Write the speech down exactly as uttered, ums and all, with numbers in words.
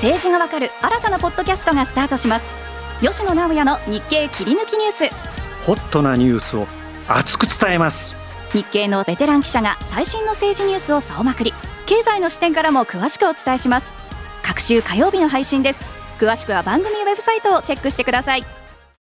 政治がわかる新たなポッドキャストがスタートします。吉野直也の日経切り抜きニュース。ホットなニュースを熱く伝えます。日経のベテラン記者が最新の政治ニュースを総まくり、経済の視点からも詳しくお伝えします。各週火曜日の配信です。詳しくは番組ウェブサイトをチェックしてください。